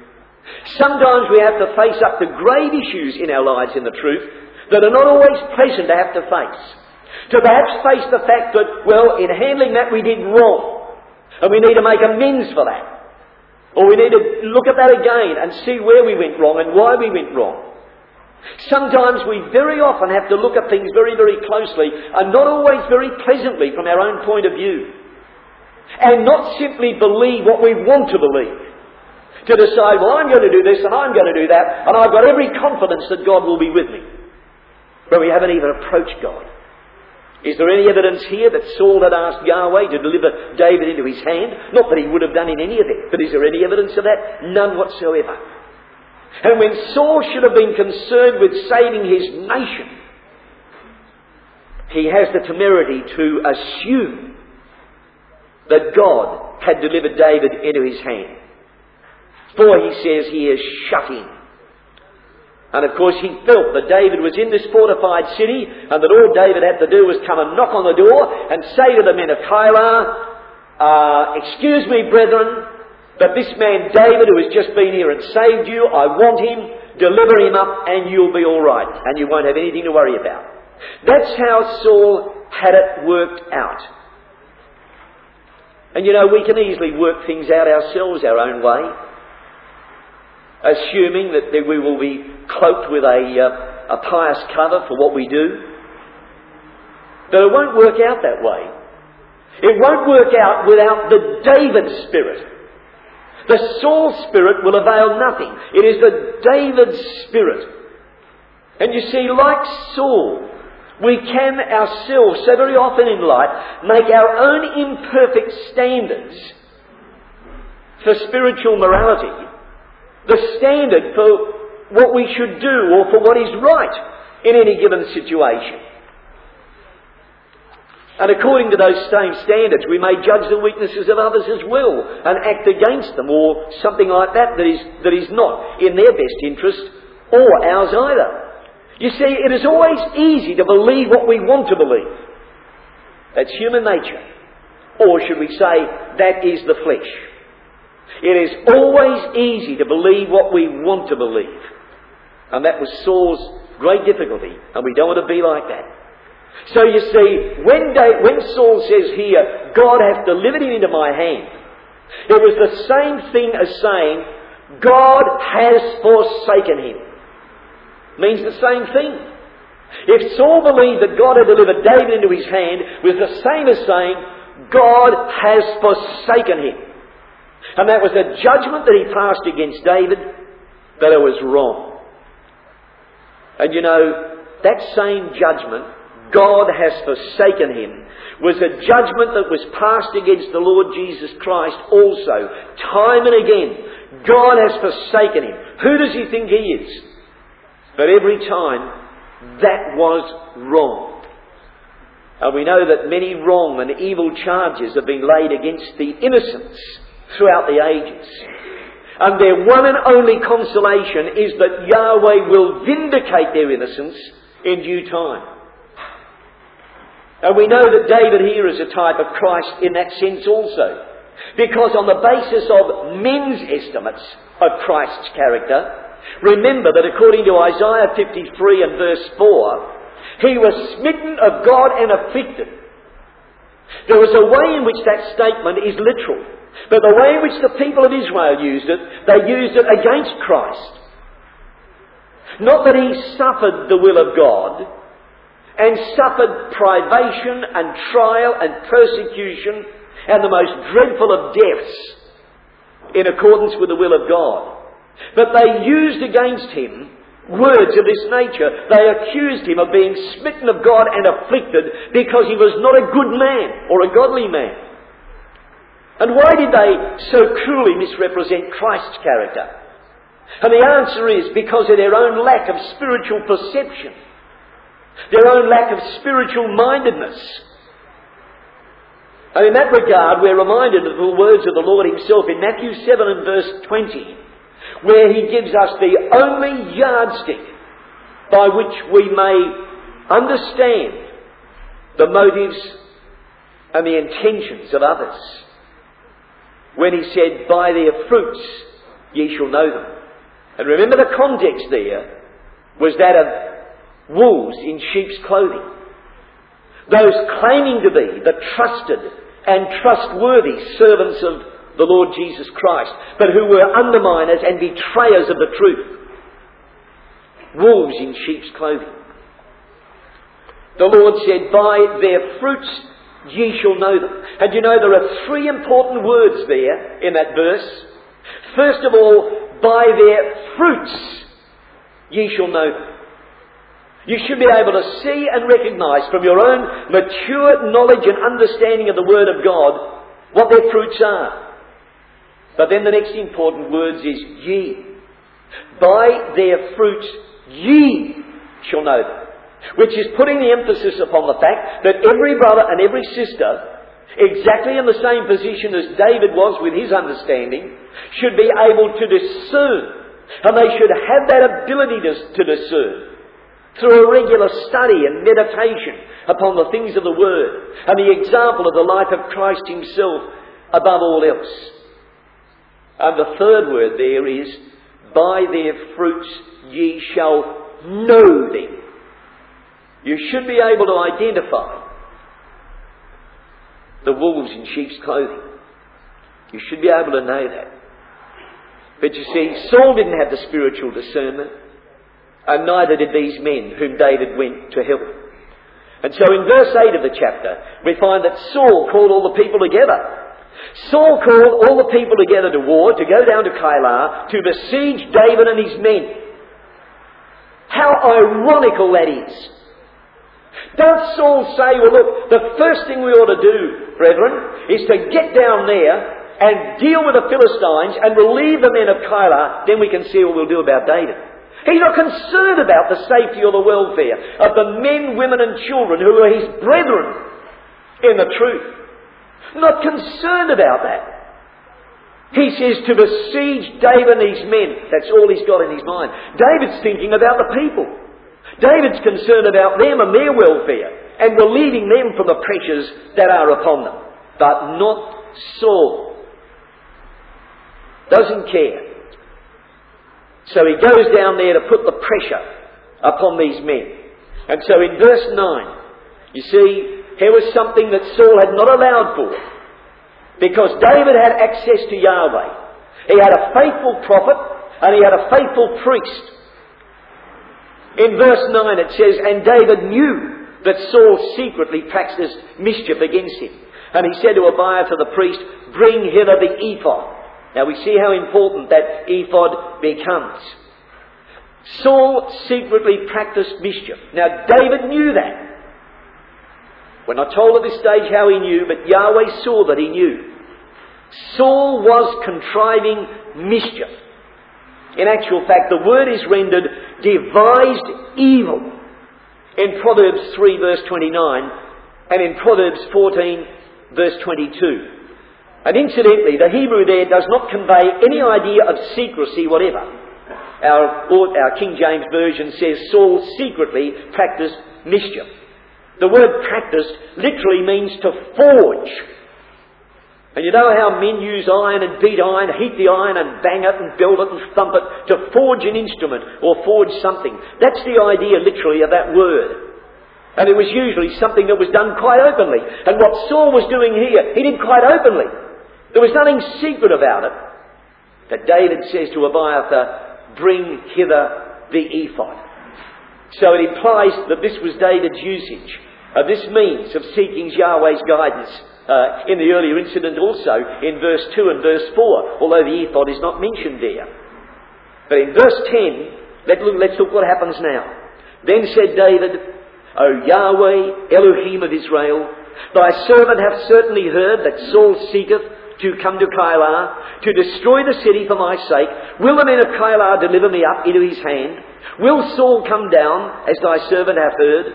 Sometimes we have to face up to grave issues in our lives in the truth that are not always pleasant to have to face. To perhaps face the fact that, well, in handling that we did wrong. And we need to make amends for that. Or we need to look at that again and see where we went wrong and why we went wrong. Sometimes we very often have to look at things very, very closely and not always very pleasantly from our own point of view. And not simply believe what we want to believe. To decide, well, I'm going to do this and I'm going to do that, and I've got every confidence that God will be with me. But we haven't even approached God. Is there any evidence here that Saul had asked Yahweh to deliver David into his hand? Not that he would have done in any of it, but is there any evidence of that? None whatsoever. And when Saul should have been concerned with saving his nation, he has the temerity to assume that God had delivered David into his hand. For he says he is shut in. And of course he felt that David was in this fortified city and that all David had to do was come and knock on the door and say to the men of Keilah, uh, excuse me, brethren, but this man David who has just been here and saved you, I want him, deliver him up and you'll be all right and you won't have anything to worry about. That's how Saul had it worked out. And you know, we can easily work things out ourselves our own way, assuming that we will be cloaked with a, uh, a pious cover for what we do. But it won't work out that way. It won't work out without the David spirit. The Saul spirit will avail nothing. It is the David spirit. And you see, like Saul, we can ourselves, so very often in life, make our own imperfect standards for spiritual morality, the standard for what we should do or for what is right in any given situation. And according to those same standards, we may judge the weaknesses of others as well and act against them or something like that that is, that is not in their best interest or ours either. You see, it is always easy to believe what we want to believe. That's human nature. Or should we say, that is the flesh. It is always easy to believe what we want to believe. And that was Saul's great difficulty, and we don't want to be like that. So you see, when, David, when Saul says here, God hath delivered him into my hand, it was the same thing as saying, God has forsaken him. Means the same thing. If Saul believed that God had delivered David into his hand, it was the same as saying, God has forsaken him. And that was the judgment that he passed against David, that it was wrong. And you know, that same judgment, God has forsaken him, was a judgment that was passed against the Lord Jesus Christ also, time and again. God has forsaken him. Who does he think he is? But every time, that was wrong. And we know that many wrong and evil charges have been laid against the innocents throughout the ages. And their one and only consolation is that Yahweh will vindicate their innocence in due time. And we know that David here is a type of Christ in that sense also. Because on the basis of men's estimates of Christ's character, remember that according to Isaiah fifty-three and verse four, he was smitten of God and afflicted. There was a way in which that statement is literal, but the way in which the people of Israel used it, they used it against Christ. Not that he suffered the will of God and suffered privation and trial and persecution and the most dreadful of deaths in accordance with the will of God. But they used against him words of this nature. They accused him of being smitten of God and afflicted because he was not a good man or a godly man. And why did they so cruelly misrepresent Christ's character? And the answer is because of their own lack of spiritual perception, their own lack of spiritual mindedness. And in that regard, we're reminded of the words of the Lord himself in Matthew seven and verse twenty, where he gives us the only yardstick by which we may understand the motives and the intentions of others, when he said, "By their fruits ye shall know them." And remember, the context there was that of wolves in sheep's clothing. Those claiming to be the trusted and trustworthy servants of the Lord Jesus Christ, but who were underminers and betrayers of the truth. Wolves in sheep's clothing. The Lord said, "By their fruits ye shall know them." And you know, there are three important words there in that verse. First of all, by their fruits ye shall know them. You should be able to see and recognise from your own mature knowledge and understanding of the Word of God what their fruits are. But then the next important word is ye. By their fruits ye shall know them. Which is putting the emphasis upon the fact that every brother and every sister, exactly in the same position as David was with his understanding, should be able to discern. And they should have that ability to, to discern through a regular study and meditation upon the things of the Word and the example of the life of Christ himself above all else. And the third word there is, by their fruits ye shall know them. You should be able to identify the wolves in sheep's clothing. You should be able to know that. But you see, Saul didn't have the spiritual discernment, and neither did these men whom David went to help. And so in verse eight of the chapter, we find that Saul called all the people together. Saul called all the people together to war, to go down to Keilah, to besiege David and his men. How ironical that is. Don't Saul say, "Well, look, the first thing we ought to do, brethren, is to get down there and deal with the Philistines and relieve the men of Keilah, then we can see what we'll do about David." He's not concerned about the safety or the welfare of the men, women and children who are his brethren in the truth. Not concerned about that. He says to besiege David and his men. That's all he's got in his mind. David's thinking about the people. David's concerned about them and their welfare and relieving them from the pressures that are upon them. But not Saul. Doesn't care. So he goes down there to put the pressure upon these men. And so in verse nine, you see, here was something that Saul had not allowed for, because David had access to Yahweh. He had a faithful prophet and he had a faithful priest. In verse nine it says, "And David knew that Saul secretly practised mischief against him. And he said to Abiathar the priest, 'Bring hither the ephod.'" Now we see how important that ephod becomes. Saul secretly practised mischief. Now David knew that. We're not told at this stage how he knew, but Yahweh saw that he knew. Saul was contriving mischief. In actual fact, the word is rendered devised evil in Proverbs three verse twenty-nine and in Proverbs fourteen verse twenty-two. And incidentally, the Hebrew there does not convey any idea of secrecy whatever. Our, our King James Version says Saul secretly practised mischief. The word practised literally means to forge. And you know how men use iron and beat iron, heat the iron and bang it and build it and thump it to forge an instrument or forge something. That's the idea literally of that word. And it was usually something that was done quite openly. And what Saul was doing here, he did quite openly. There was nothing secret about it. But David says to Abiathar, "Bring hither the ephod." So it implies that this was David's usage of this means of seeking Yahweh's guidance. Uh, in the earlier incident also, in verse two and verse four, although the ephod is not mentioned there. But in verse ten, let's look, let's look what happens now. "Then said David, 'O Yahweh, Elohim of Israel, thy servant hath certainly heard that Saul seeketh to come to Keilah, to destroy the city for my sake? Will the men of Keilah deliver me up into his hand? Will Saul come down, as thy servant hath heard?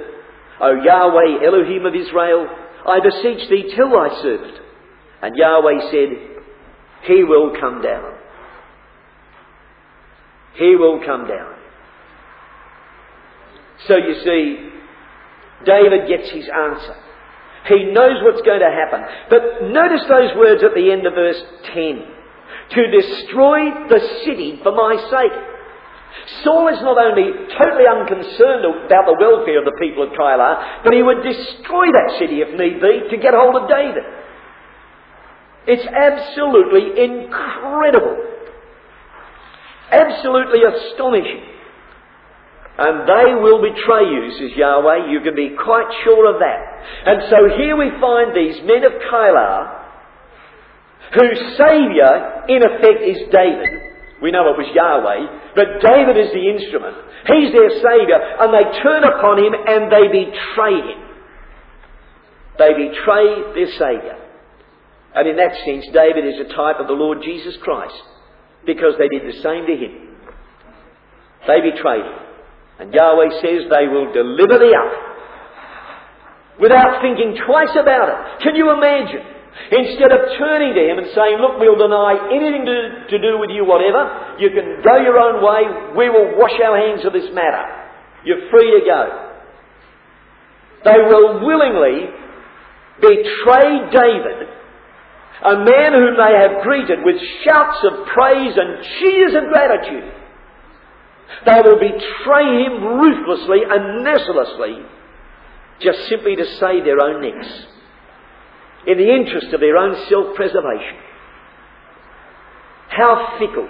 O Yahweh, Elohim of Israel, I beseech thee, tell thy servant. And Yahweh said, he will come down. He will come down. So you see, David gets his answer. He knows what's going to happen. But notice those words at the end of verse ten. To destroy the city for my sake. Saul is not only totally unconcerned about the welfare of the people of Keilah, but he would destroy that city if need be to get hold of David. It's absolutely incredible. Absolutely astonishing. And they will betray you, says Yahweh. You can be quite sure of that. And so here we find these men of Keilah, whose saviour, in effect, is David. We know it was Yahweh, but David is the instrument. He's their saviour, and they turn upon him and they betray him. They betray their saviour. And in that sense, David is a type of the Lord Jesus Christ, because they did the same to him. They betrayed him. And Yahweh says they will deliver thee up without thinking twice about it. Can you imagine? Instead of turning to him and saying, look, we'll deny anything to, to do with you, whatever. You can go your own way. We will wash our hands of this matter. You're free to go. They will willingly betray David, a man whom they have greeted with shouts of praise and cheers of gratitude. They will betray him ruthlessly and mercilessly, just simply to save their own necks, in the interest of their own self-preservation. How fickle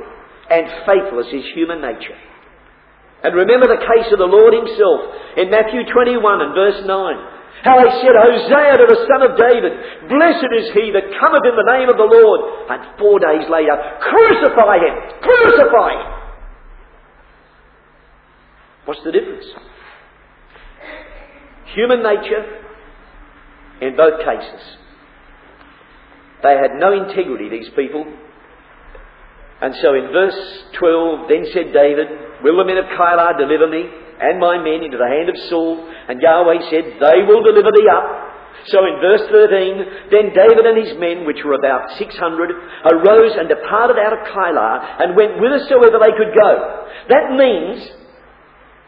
and faithless is human nature. And remember the case of the Lord himself in Matthew twenty-one and verse nine. How he said, Hosea to the son of David, blessed is he that cometh in the name of the Lord. And four days later, crucify him, crucify him. What's the difference? Human nature, in both cases. They had no integrity, these people. And so in verse twelve, then said David, will the men of Keilah deliver me and my men into the hand of Saul? And Yahweh said, they will deliver thee up. So in verse thirteen, then David and his men, which were about six hundred, arose and departed out of Keilah and went whithersoever they could go. That means...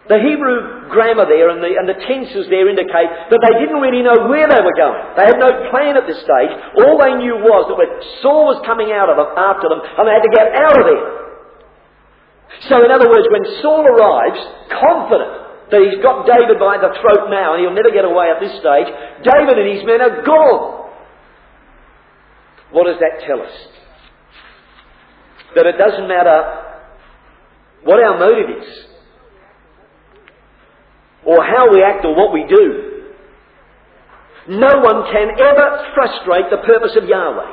the Hebrew grammar there and the, and the tenses there indicate that they didn't really know where they were going. They had no plan at this stage. All they knew was that when Saul was coming out of them, after them, and they had to get out of there. So in other words, when Saul arrives, confident that he's got David by the throat now and he'll never get away at this stage, David and his men are gone. What does that tell us? That it doesn't matter what our motive is, or how we act, or what we do. No one can ever frustrate the purpose of Yahweh.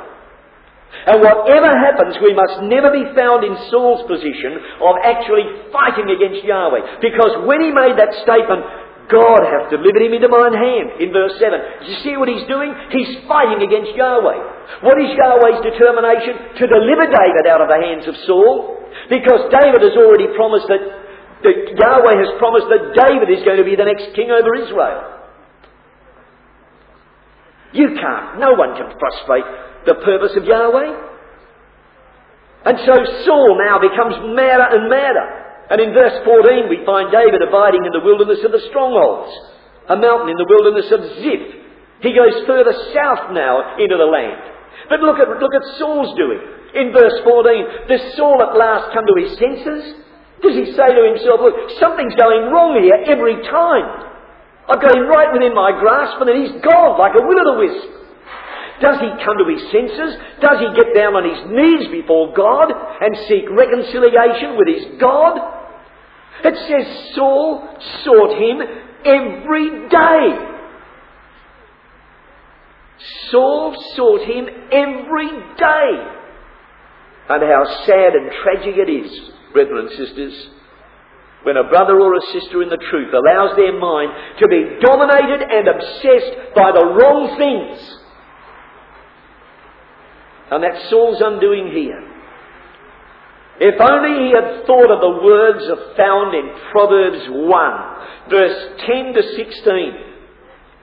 And whatever happens, we must never be found in Saul's position of actually fighting against Yahweh. Because when he made that statement, God hath delivered him into mine hand, in verse seven. Do you see what he's doing? He's fighting against Yahweh. What is Yahweh's determination? To deliver David out of the hands of Saul. Because David has already promised that That Yahweh has promised that David is going to be the next king over Israel. You can't. No one can frustrate the purpose of Yahweh. And so Saul now becomes madder and madder. And in verse fourteen we find David abiding in the wilderness of the strongholds, a mountain in the wilderness of Ziph. He goes further south now into the land. But look at, look at Saul's doing. In verse fourteen, does Saul at last come to his senses? Does he say to himself, look, something's going wrong here every time. I've got him right within my grasp and then he's gone like a will-o'-the-wisp. Does he come to his senses? Does he get down on his knees before God and seek reconciliation with his God? It says Saul sought him every day. Saul sought him every day. And how sad and tragic it is, brethren and sisters, when a brother or a sister in the truth allows their mind to be dominated and obsessed by the wrong things. And that's Saul's undoing here. If only he had thought of the words found in Proverbs one, verse ten to sixteen,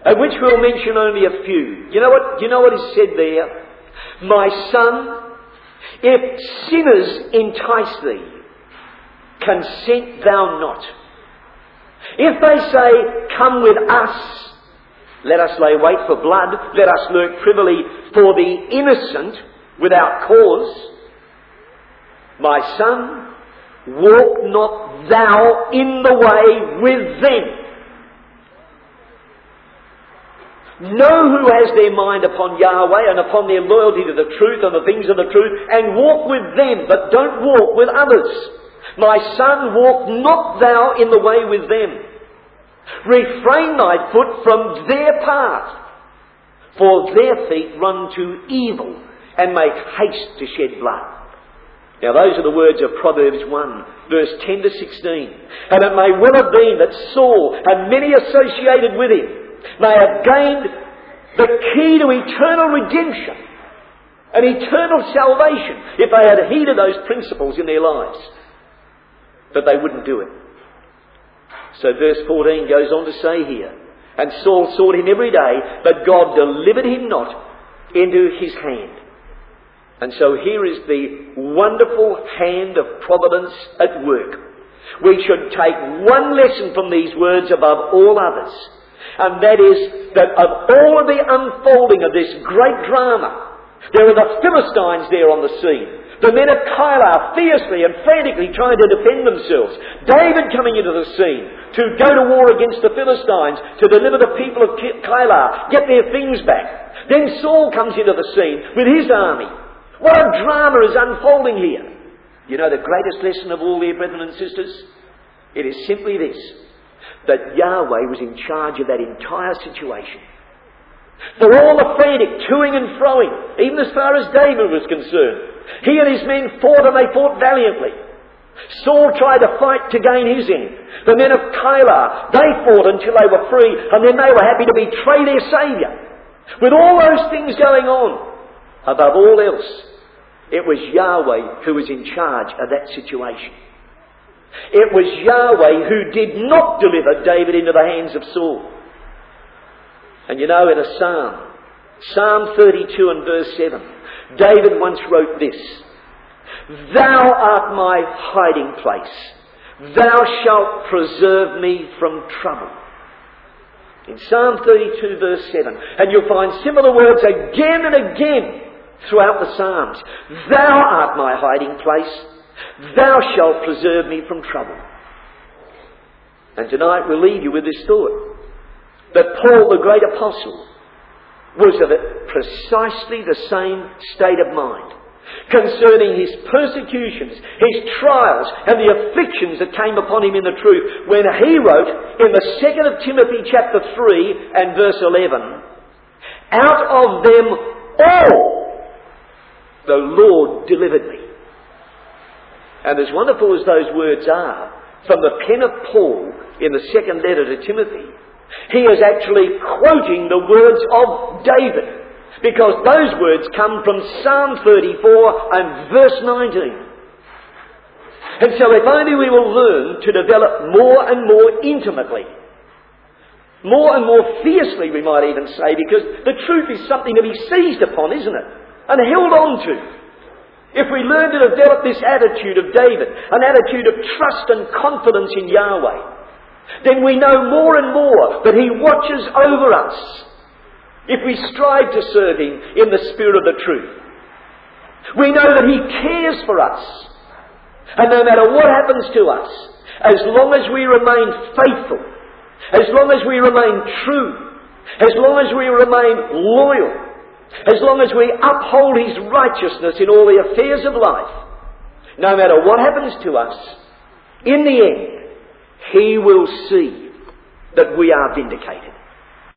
of which we'll mention only a few. You know what, you know what is said there? My son, if sinners entice thee, consent thou not. If they say, come with us, let us lay wait for blood, let us lurk privily for the innocent without cause. My son, walk not thou in the way with them. Know who has their mind upon Yahweh and upon their loyalty to the truth and the things of the truth, and walk with them, but don't walk with others. My son, walk not thou in the way with them. Refrain thy foot from their path, for their feet run to evil and make haste to shed blood. Now those are the words of Proverbs one, verse ten to sixteen. And it may well have been that Saul and many associated with him may have gained the key to eternal redemption and eternal salvation if they had heeded those principles in their lives. But they wouldn't do it. So verse fourteen goes on to say here, and Saul sought him every day, but God delivered him not into his hand. And so here is the wonderful hand of providence at work. We should take one lesson from these words above all others, and that is that of all of the unfolding of this great drama, there are the Philistines there on the scene. The men of Keilah fiercely and frantically trying to defend themselves. David coming into the scene to go to war against the Philistines, to deliver the people of Keilah, get their things back. Then Saul comes into the scene with his army. What a drama is unfolding here. You know the greatest lesson of all there, brethren and sisters? It is simply this, that Yahweh was in charge of that entire situation. For all the frantic toing and froing, even as far as David was concerned, he and his men fought, and they fought valiantly. Saul tried to fight to gain his end. The men of Keilah, they fought until they were free, and then they were happy to betray their Saviour. With all those things going on, above all else, it was Yahweh who was in charge of that situation. It was Yahweh who did not deliver David into the hands of Saul. And you know, in a psalm, Psalm thirty-two and verse seven, David once wrote this, Thou art my hiding place. Thou shalt preserve me from trouble. In Psalm thirty-two verse seven. And you'll find similar words again and again throughout the Psalms. Thou art my hiding place. Thou shalt preserve me from trouble. And tonight we'll leave you with this thought, that Paul the great apostle was of precisely the same state of mind concerning his persecutions, his trials, and the afflictions that came upon him in the truth, when he wrote in the second of Timothy chapter three and verse eleven, Out of them all the Lord delivered me. And as wonderful as those words are, from the pen of Paul in the second letter to Timothy, he is actually quoting the words of David, because those words come from Psalm thirty-four and verse nineteen. And so if only we will learn to develop more and more intimately, more and more fiercely we might even say, because the truth is something to be seized upon, isn't it? And held on to. If we learn to develop this attitude of David, an attitude of trust and confidence in Yahweh, then we know more and more that He watches over us if we strive to serve Him in the spirit of the truth. We know that He cares for us, and no matter what happens to us, as long as we remain faithful, as long as we remain true, as long as we remain loyal, as long as we uphold His righteousness in all the affairs of life, no matter what happens to us, in the end, He will see that we are vindicated.